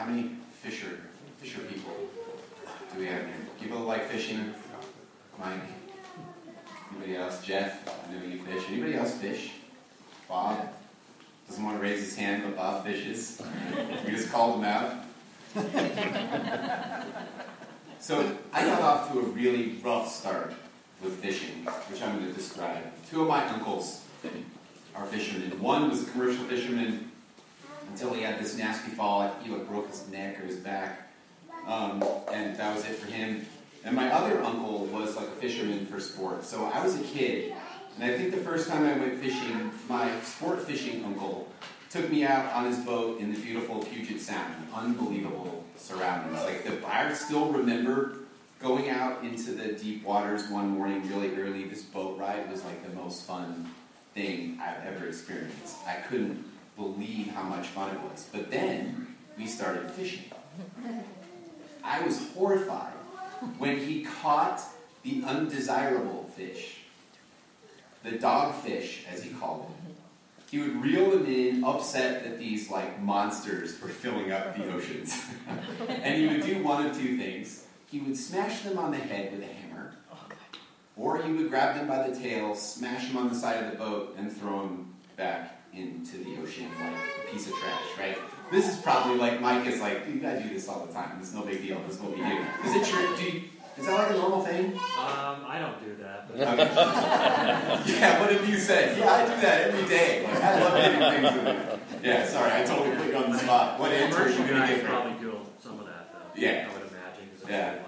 How many fisher people do we have here? People that like fishing? Mike? Anybody else? Jeff? I know you fish. Anybody else fish? Bob? Doesn't want to raise his hand, but Bob fishes. We just called him out. So I got off to a really rough start with fishing, which I'm going to describe. Two of my uncles are fishermen. One was a commercial fisherman until he had this nasty fall. I think he broke his neck or his back, and that was it for him. And my other uncle was like a fisherman for sport. So I was a kid, and I think the first time I went fishing, my sport fishing uncle took me out on his boat in the beautiful Puget Sound. Unbelievable surroundings. I still remember going out into the deep waters one morning really early. This boat ride was like the most fun thing I've ever experienced. I couldn't believe how much fun it was. But then we started fishing. I was horrified when he caught the undesirable fish, the dogfish, as he called them. He would reel them in, upset that these monsters were filling up the oceans. And he would do one of two things. He would smash them on the head with a hammer, or he would grab them by the tail, smash them on the side of the boat, and throw them back into the ocean like a piece of trash, right? This is probably Mike is dude, I do this all the time. It's no big deal. This is what we do. Is it true? Is that a normal thing? I don't do that. But okay. Yeah, what have you said? Yeah, I do that every day. I love doing things with it. Yeah, sorry, I totally put you on the spot. What answer are you going to give? I probably do some of that, though. Yeah. I would imagine. Yeah.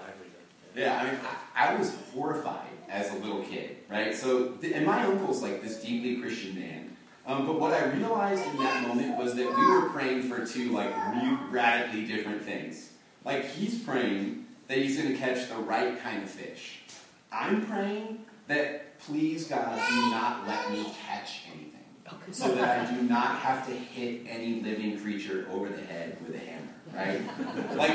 Yeah, I was horrified as a little kid, right? So, and my uncle's this deeply Christian man. But what I realized in that moment was that we were praying for two radically different things. He's praying that he's going to catch the right kind of fish. I'm praying that, please God, do not let me catch anything, so that I do not have to hit any living creature over the head with a hammer, right?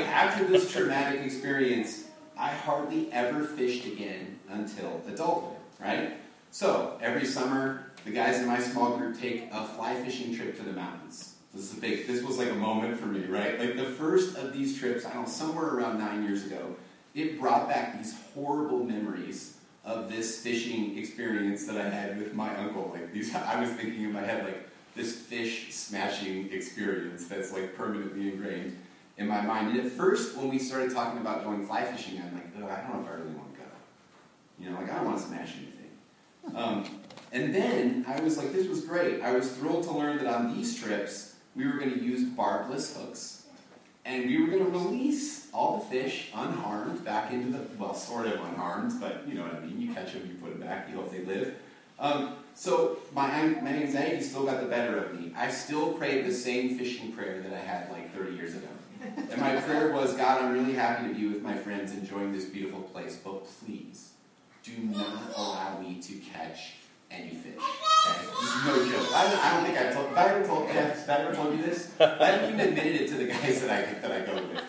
After this traumatic experience, I hardly ever fished again until adulthood, right? So, every summer, the guys in my small group take a fly fishing trip to the mountains. This was a moment for me, right? The first of these trips, somewhere around 9 years ago, it brought back these horrible memories of this fishing experience that I had with my uncle. I was thinking in my head, this fish smashing experience that's permanently ingrained in my mind. And at first, when we started talking about going fly fishing, I'm I don't know if I really want to go. I don't want to smash anything. And then I was this was great. I was thrilled to learn that on these trips, we were going to use barbless hooks, and we were going to release all the fish unharmed back into the, sort of unharmed, but you know what I mean. You catch them, you put them back, you hope they live. So my anxiety still got the better of me. I still prayed the same fishing prayer that I had 30 years ago. And my prayer was, God, I'm really happy to be with my friends enjoying this beautiful place, but please do not allow me to catch any fish. Okay? No joke. I don't think I've told you this. I haven't even admitted it to the guys that I go with.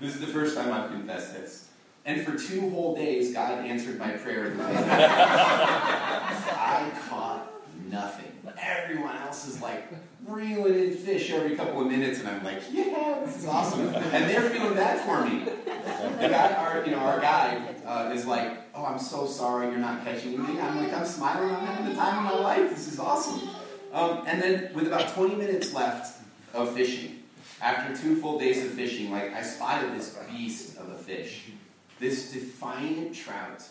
This is the first time I've confessed this. And for 2 whole days, God answered my prayer. I caught nothing. Everyone else is reeling in fish every couple of minutes, and I'm yeah, this is awesome. And they're feeling bad for me. The guy, our guide, is oh, I'm so sorry you're not catching me. I'm I'm smiling. I'm having the time of my life. This is awesome. And then with about 20 minutes left of fishing, after 2 full days of fishing, I spotted this beast of a fish, this defiant trout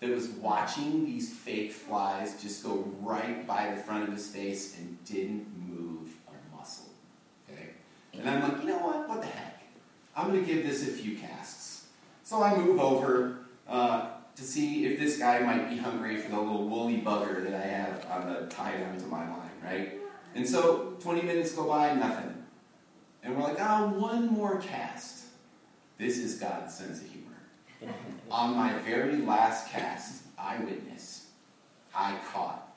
that was watching these fake flies just go right by the front of his face and didn't move a muscle. Okay? And I'm you know what? What the heck? I'm going to give this a few casts. So I move over to see if this guy might be hungry for the little woolly bugger that I have tied onto my line, right? And so 20 minutes go by, nothing. And we're one more cast. This is God's sense of humor. On my very last cast, eyewitness, I caught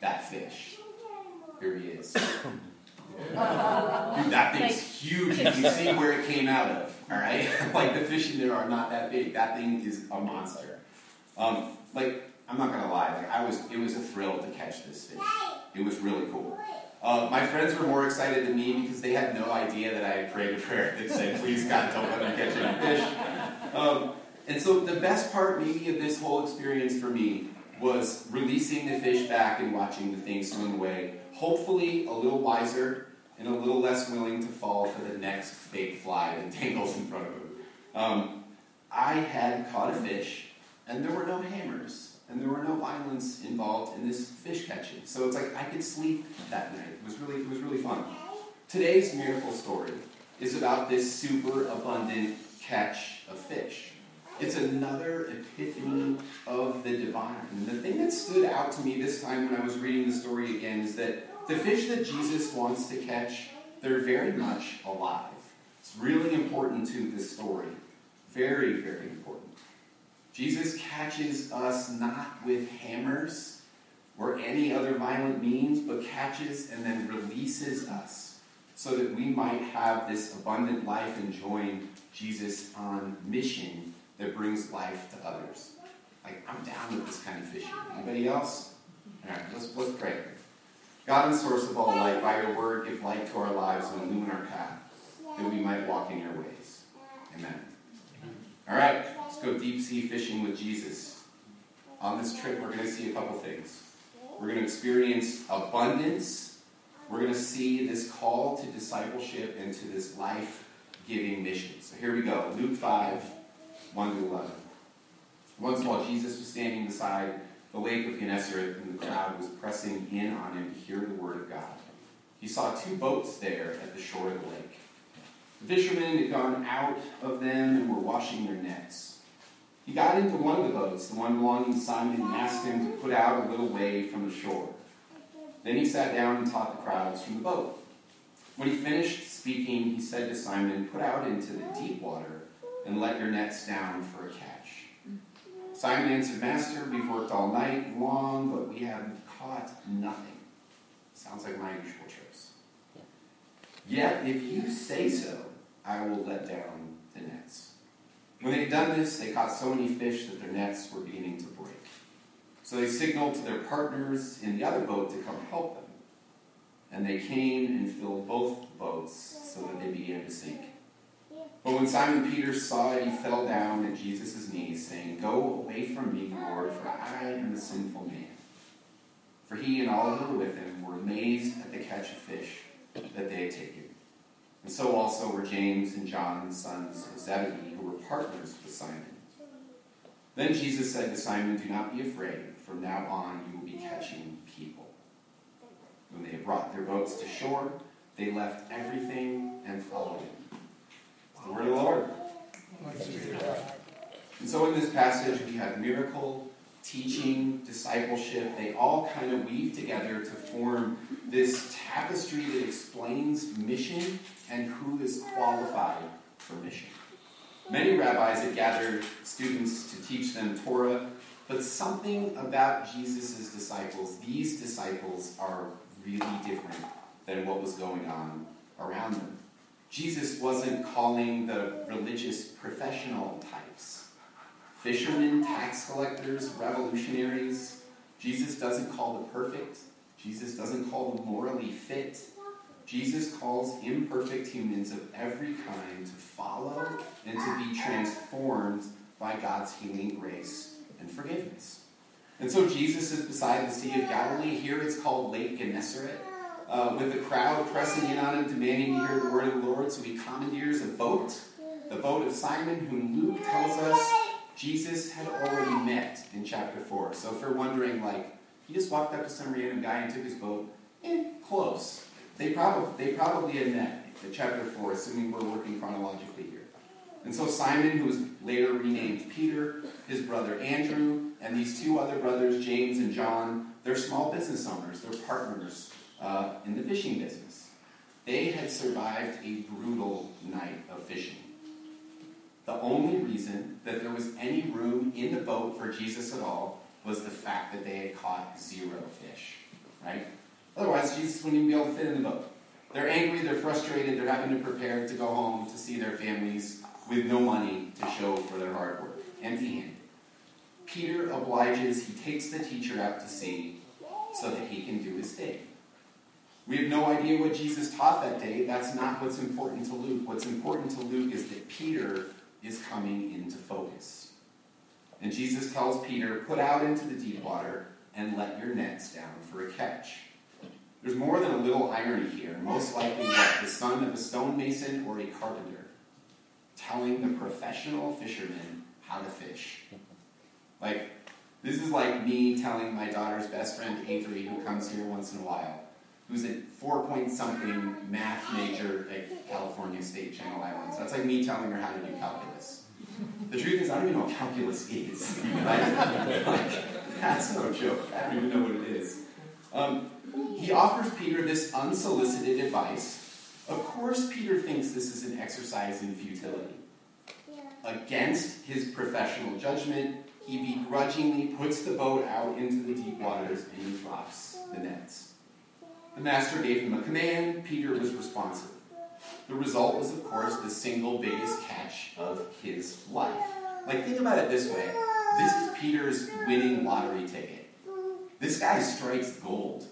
that fish. Here he is. Dude, that thing's huge. You can see where it came out of, all right? The fish in there are not that big. That thing is a monster. I'm not going to lie. It was a thrill to catch this fish. It was really cool. My friends were more excited than me because they had no idea that I had prayed a prayer that said, please God, don't let me catch any fish. And so the best part maybe of this whole experience for me was releasing the fish back and watching the thing swim away, hopefully a little wiser and a little less willing to fall for the next fake fly that dangles in front of him. I had caught a fish, and there were no hammers, and there were no violence involved in this fish catching. So it's like I could sleep that night. It was really fun. Today's miracle story is about this super abundant catch of fish. It's another epiphany of the divine. And the thing that stood out to me this time when I was reading the story again is that the fish that Jesus wants to catch, they're very much alive. It's really important to this story. Very, very important. Jesus catches us not with hammers or any other violent means, but catches and then releases us so that we might have this abundant life and join Jesus on mission that brings life to others. Like, I'm down with this kind of fishing. Anybody else? All right, let's pray. God and source of all light, by your word, give light to our lives and illumine our path, that we might walk in your ways. Amen. All right, let's go deep sea fishing with Jesus. On this trip, we're going to see a couple things. We're going to experience abundance. We're going to see this call to discipleship and to this life-giving mission. So here we go, Luke 5, 1-11. Once while Jesus was standing beside the lake of Gennesaret, and the crowd was pressing in on him to hear the word of God, he saw two boats there at the shore of the lake. The fishermen had gone out of them and were washing their nets. He got into one of the boats, the one belonging to Simon, and asked him to put out a little way from the shore. Then he sat down and taught the crowds from the boat. When he finished speaking, he said to Simon, "Put out into the deep water and let your nets down for a catch." Simon answered, "Master, we've worked all night long, but we haven't caught nothing." Sounds like my usual trips. "Yet, if you say so, I will let down the nets." When they had done this, they caught so many fish that their nets were beginning to break. So they signaled to their partners in the other boat to come help them. And they came and filled both boats so that they began to sink. But when Simon Peter saw it, he fell down at Jesus' knees, saying, "Go away from me, Lord, for I am a sinful man." For he and all who were with him were amazed at the catch of fish that they had taken. And so also were James and John, sons of Zebedee, who were partners with Simon. Then Jesus said to Simon, "Do not be afraid. From now on you will be catching people." When they had brought their boats to shore, they left everything and followed him. It's the word of the Lord. And so in this passage we have miracle, teaching, discipleship, they all kind of weave together to form this tapestry that explains mission and who is qualified for mission. Many rabbis had gathered students to teach them Torah, but something about Jesus' disciples, these disciples are really different than what was going on around them. Jesus wasn't calling the religious professional types. Fishermen, tax collectors, revolutionaries. Jesus doesn't call the perfect. Jesus doesn't call the morally fit. Jesus calls imperfect humans of every kind to follow and to be transformed by God's healing grace and forgiveness. And so Jesus is beside the Sea of Galilee. Here it's called Lake Gennesaret, with the crowd pressing in on him, demanding to hear the word of the Lord. So he commandeers a boat, the boat of Simon, whom Luke tells us Jesus had already met in chapter 4. So if you're wondering, like, he just walked up to some random guy and took his boat, close. They probably had met in chapter 4, assuming we're working chronologically here. And so Simon, who was later renamed Peter, his brother Andrew, and these two other brothers, James and John, they're small business owners, they're partners in the fishing business. They had survived a brutal night of fishing. The only reason that there was any room in the boat for Jesus at all was the fact that they had caught zero fish, right? Otherwise, Jesus wouldn't even be able to fit in the boat. They're angry, they're frustrated, they're having to prepare to go home to see their families with no money to show for their hard work, empty-handed. Peter obliges, he takes the teacher out to sea so that he can do his thing. We have no idea what Jesus taught that day. That's not what's important to Luke. What's important to Luke is that Peter is coming into focus. And Jesus tells Peter, put out into the deep water and let your nets down for a catch. There's more than a little irony here. Most likely what? The son of a stonemason or a carpenter telling the professional fisherman how to fish. Like, this is like me telling my daughter's best friend, Avery, who comes here once in a while, who's a 4-point-something math major at California State Channel Islands. That's like me telling her how to do calculus. The truth is, I don't even know what calculus is. That's no joke. I don't even know what it is. He offers Peter this unsolicited advice. Of course, Peter thinks this is an exercise in futility. Against his professional judgment, he begrudgingly puts the boat out into the deep waters and he drops the nets. The master gave him a command. Peter was responsive. The result was, of course, the single biggest catch of his life. Like, think about it this way. This is Peter's winning lottery ticket. This guy strikes gold,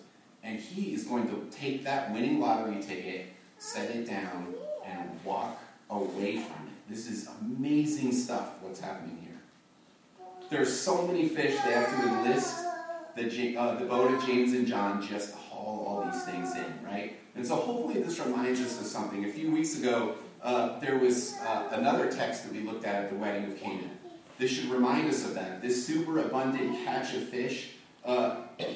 and he is going to take that winning lottery ticket, set it down, and walk away from it. This is amazing stuff, what's happening here. There's so many fish, they have to enlist the boat of James and John just to haul all these things in, right? And so hopefully this reminds us of something. A few weeks ago, there was another text that we looked at the wedding of Cana. This should remind us of that. This super abundant catch of fish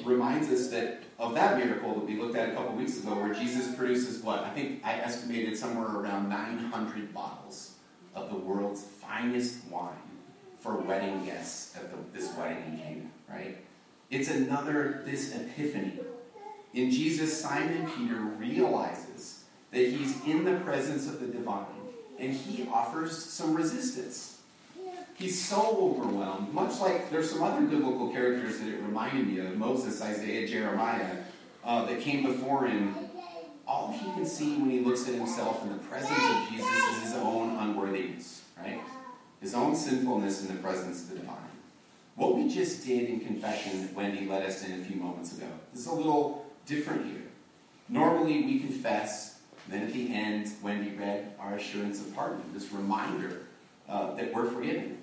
reminds us that of that miracle that we looked at a couple weeks ago where Jesus produces what? I think I estimated somewhere around 900 bottles of the world's finest wine for wedding guests at this wedding in Cana, right? It's this epiphany. In Jesus, Simon Peter realizes that he's in the presence of the divine, and he offers some resistance. He's so overwhelmed, much like there's some other biblical characters that it reminded me of, Moses, Isaiah, Jeremiah, that came before him. All he can see when he looks at himself in the presence of Jesus is his own unworthiness, right? His own sinfulness in the presence of the divine. What we just did in confession that Wendy led us in a few moments ago is a little different here. Normally we confess, then at the end, Wendy read our assurance of pardon, this reminder that we're forgiven.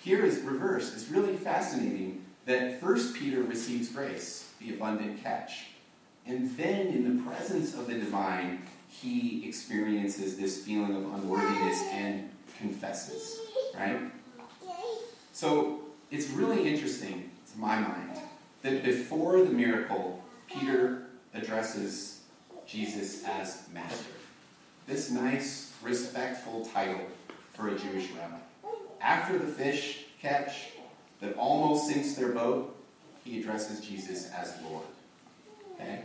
Here is reversed. It's really fascinating that first Peter receives grace, the abundant catch, and then in the presence of the divine, he experiences this feeling of unworthiness and confesses, right? So it's really interesting, to my mind, that before the miracle, Peter addresses Jesus as master. This nice, respectful title for a Jewish rabbi. After the fish catch that almost sinks their boat, he addresses Jesus as Lord. Okay?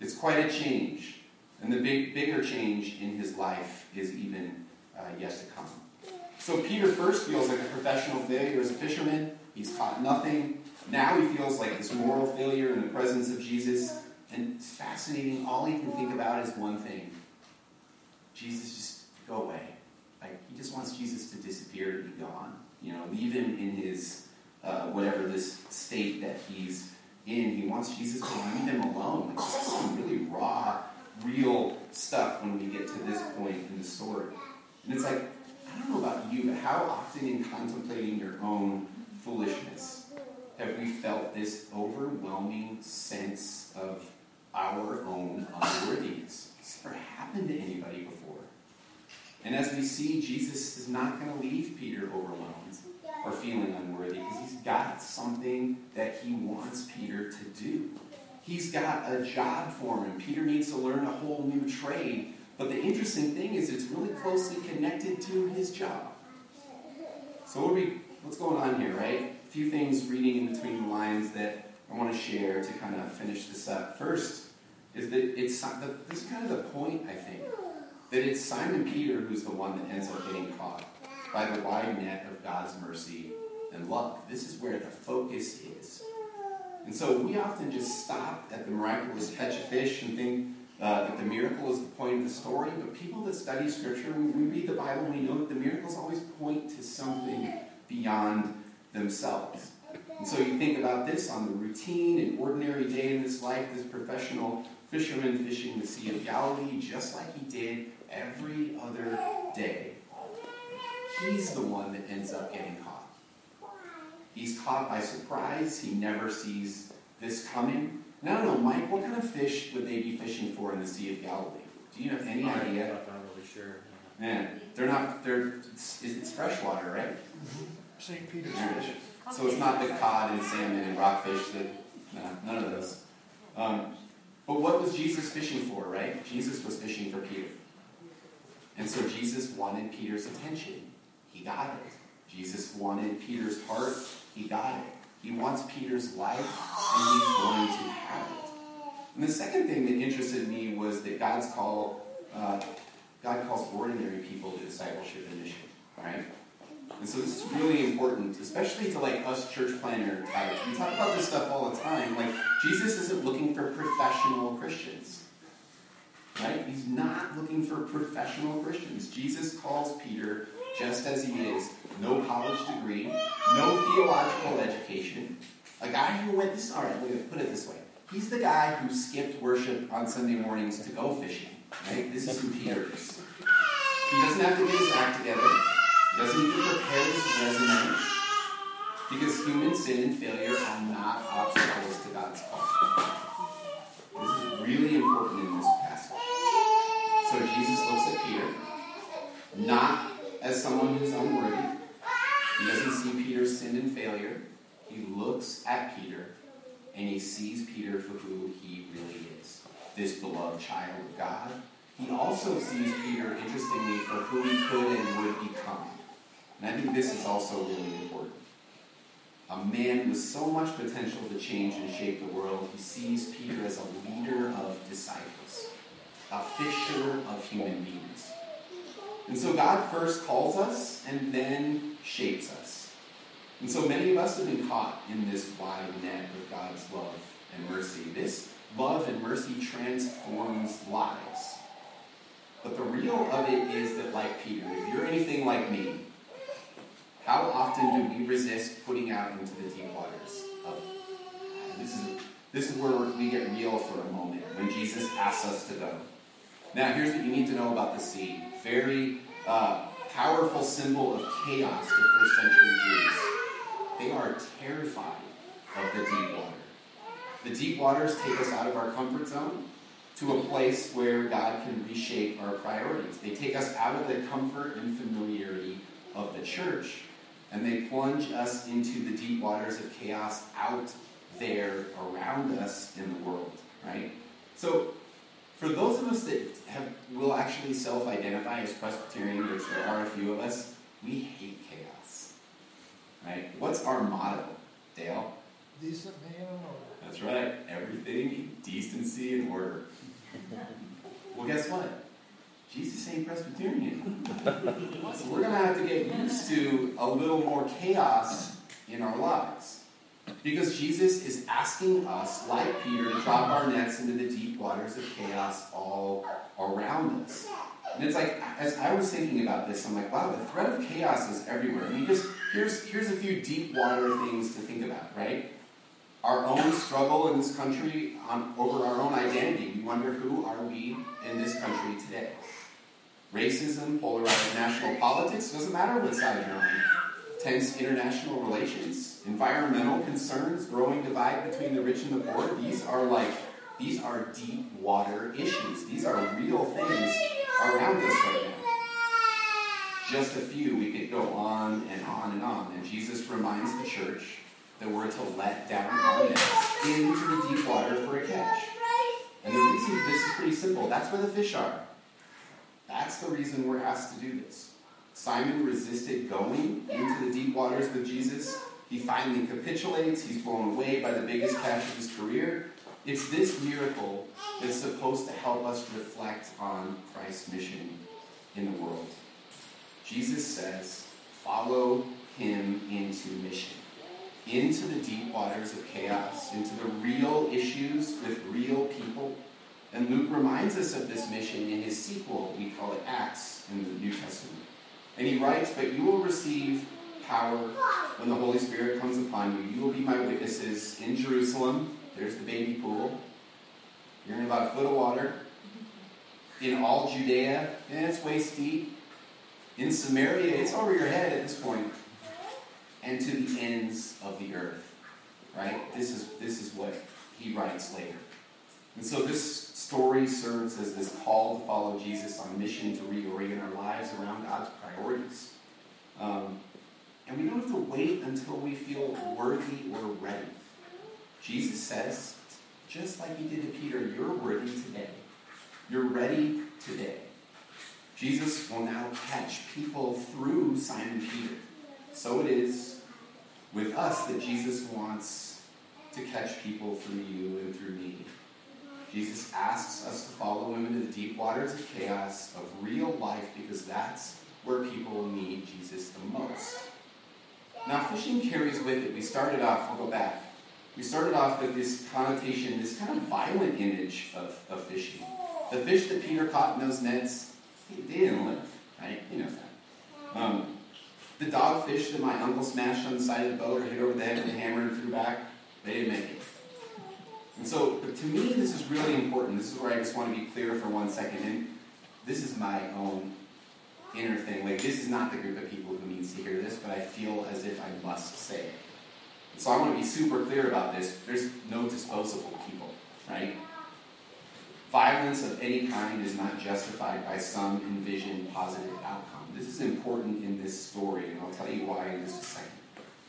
It's quite a change. And the bigger change in his life is even yet to come. So Peter first feels like a professional failure as a fisherman. He's caught nothing. Now he feels like this moral failure in the presence of Jesus. And it's fascinating. All he can think about is one thing. Jesus, just go away. Like, he just wants Jesus to disappear, to be gone. You know, leave him in his, whatever this state that he's in. He wants Jesus to leave him alone. Like, this is some really raw, real stuff when we get to this point in the story. And it's like, I don't know about you, but how often in contemplating your own foolishness have we felt this overwhelming sense of our own unworthiness? It's never happened to anybody before. And as we see, Jesus is not going to leave Peter overwhelmed or feeling unworthy because he's got something that he wants Peter to do. He's got a job for him. Peter needs to learn a whole new trade. But the interesting thing is it's really closely connected to his job. So what's going on here, right? A few things reading in between the lines that I want to share to kind of finish this up. First is that this is kind of the point, I think, that it's Simon Peter who's the one that ends up getting caught by the wide net of God's mercy and love. This is where the focus is. And so we often just stop at the miraculous catch of fish and think that the miracle is the point of the story. But people that study Scripture, when we read the Bible, we know that the miracles always point to something beyond themselves. And so you think about this on the routine and ordinary day in this life, this professional fishermen fishing the Sea of Galilee just like he did every other day. He's the one that ends up getting caught. He's caught by surprise. He never sees this coming. And I don't know, Mike, what kind of fish would they be fishing for in the Sea of Galilee? Do you have any idea? I'm not really sure. Yeah, it's freshwater, right? St. Peter's fish. So it's not the cod and salmon and rockfish none of those. But what was Jesus fishing for, right? Jesus was fishing for Peter. And so Jesus wanted Peter's attention. He got it. Jesus wanted Peter's heart. He got it. He wants Peter's life, and he's going to have it. And the second thing that interested me was that God calls ordinary people to discipleship and mission, right? And so this is really important, especially to us church planner types. We talk about this stuff all the time. Jesus isn't looking for professional Christians, right? He's not looking for professional Christians. Jesus calls Peter just as he is. No college degree, no theological education. A guy who we're going to put it this way. He's the guy who skipped worship on Sunday mornings to go fishing, right? This is who Peter is. He doesn't have to get his act together. He doesn't even prepare his resume. Because human sin and failure are not obstacles to God's call. This is really important in this passage. So Jesus looks at Peter, not as someone who's unworthy. He doesn't see Peter's sin and failure. He looks at Peter, and he sees Peter for who he really is, this beloved child of God. He also sees Peter, interestingly, for who he could and would become. And I think this is also really important. A man with so much potential to change and shape the world, he sees Peter as a leader of disciples, a fisher of human beings. And so God first calls us and then shapes us. And so many of us have been caught in this wide net of God's love and mercy. This love and mercy transforms lives. But the real of it is that, like Peter, if you're anything like me, how often do we resist putting out into the deep waters of it? This is where we get real for a moment, when Jesus asks us to go. Now, here's what you need to know about the sea. Very powerful symbol of chaos to first century Jews. They are terrified of the deep water. The deep waters take us out of our comfort zone to a place where God can reshape our priorities. They take us out of the comfort and familiarity of the church, and they plunge us into the deep waters of chaos out there around us in the world, right? So, for those of us that will actually self-identify as Presbyterian, which there are a few of us, we hate chaos, right? What's our motto, Dale? Decent man and order. That's right. Everything in decency and order. Well, guess what? Jesus ain't Presbyterian. So we're going to have to get used to a little more chaos in our lives. Because Jesus is asking us, like Peter, to drop our nets into the deep waters of chaos all around us. And it's as I was thinking about this, I'm like, wow, the threat of chaos is everywhere. I mean, here's a few deep water things to think about, right? Our own struggle in this country over our own identity. We wonder, who are we in this country today? Racism, polarized national politics, doesn't matter what side you're on. Tense international relations, environmental concerns, growing divide between the rich and the poor. These are deep water issues. These are real things around us right now. Just a few, we could go on and on and on. And Jesus reminds the church that we're to let down our nets into the deep water for a catch. And the reason for this is pretty simple. That's where the fish are. That's the reason we're asked to do this. Simon resisted going into the deep waters with Jesus. He finally capitulates. He's blown away by the biggest catch of his career. It's this miracle that's supposed to help us reflect on Christ's mission in the world. Jesus says, follow him into mission, into the deep waters of chaos, into the real issues with real people. And Luke reminds us of this mission in his sequel. We call it Acts in the New Testament. And he writes, but you will receive power when the Holy Spirit comes upon you. You will be my witnesses in Jerusalem. There's the baby pool. You're in about a foot of water. In all Judea, it's waist deep. In Samaria, it's over your head at this point. And to the ends of the earth. Right? This is what he writes later. And so this story serves as this call to follow Jesus on a mission to reorient our lives around God's priorities. And we don't have to wait until we feel worthy or ready. Jesus says, just like he did to Peter, you're worthy today. You're ready today. Jesus will now catch people through Simon Peter. So it is with us that Jesus wants to catch people through you and through me. Jesus asks us to follow him into the deep waters of chaos, of real life, because that's where people need Jesus the most. Now, fishing carries with it. We started off with this connotation, this kind of violent image of fishing. The fish that Peter caught in those nets, they didn't live, right? You know that. The dogfish that my uncle smashed on the side of the boat or hit over the head with a hammer and threw back, they didn't make it. And so, but to me, this is really important. This is where I just want to be clear for one second. And this is my own inner thing. Like, this is not the group of people who needs to hear this, but I feel as if I must say it. And so I want to be super clear about this. There's no disposable people, right? Violence of any kind is not justified by some envisioned positive outcome. This is important in this story, and I'll tell you why in just a second.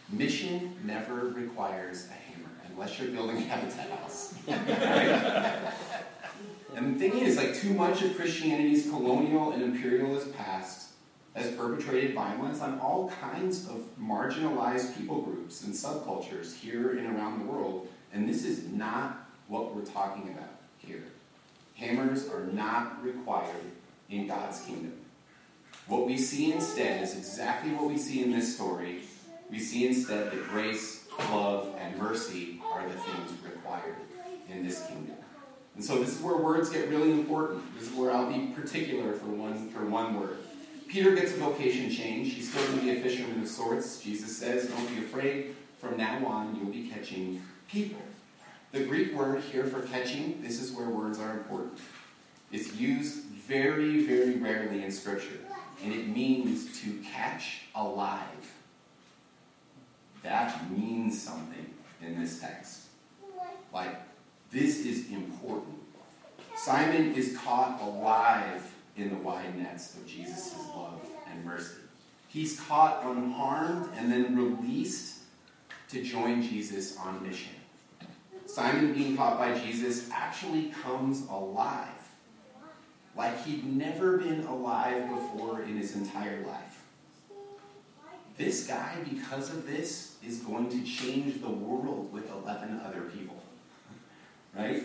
Mission never requires a hammer, unless you're building a habitat house. Right? And the thing is, like, too much of Christianity's colonial and imperialist past has perpetrated violence on all kinds of marginalized people groups and subcultures here and around the world, and this is not what we're talking about here. Hammers are not required in God's kingdom. What we see instead is exactly what we see in this story. We see instead that grace, love, and mercy are the things required in this kingdom. And so this is where words get really important. This is where I'll be particular for one word. Peter gets a vocation change. He's still going to be a fisherman of sorts. Jesus says, don't be afraid. From now on, you'll be catching people. The Greek word here for catching, this is where words are important. It's used very, very rarely in Scripture. And it means to catch alive. That means something in this text. Like, this is important. Simon is caught alive in the wide nets of Jesus' love and mercy. He's caught unharmed and then released to join Jesus on mission. Simon being caught by Jesus actually comes alive, like he'd never been alive before in his entire life. This guy, because of this, is going to change the world with 11 other people. Right?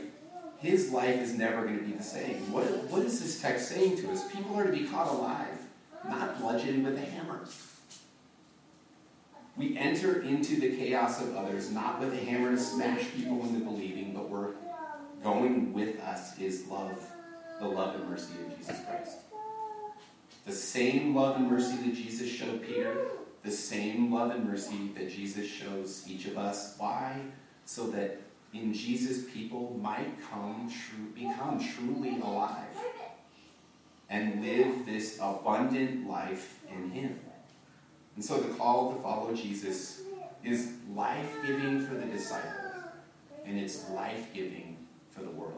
His life is never going to be the same. What is this text saying to us? People are to be caught alive, not bludgeoned with a hammer. We enter into the chaos of others, not with a hammer to smash people into believing, but we're going with us is love, the love and mercy of Jesus Christ. The same love and mercy that Jesus showed Peter, the same love and mercy that Jesus shows each of us. Why? So that in Jesus, people might become truly alive and live this abundant life in him. And so the call to follow Jesus is life-giving for the disciple, and it's life-giving for the world.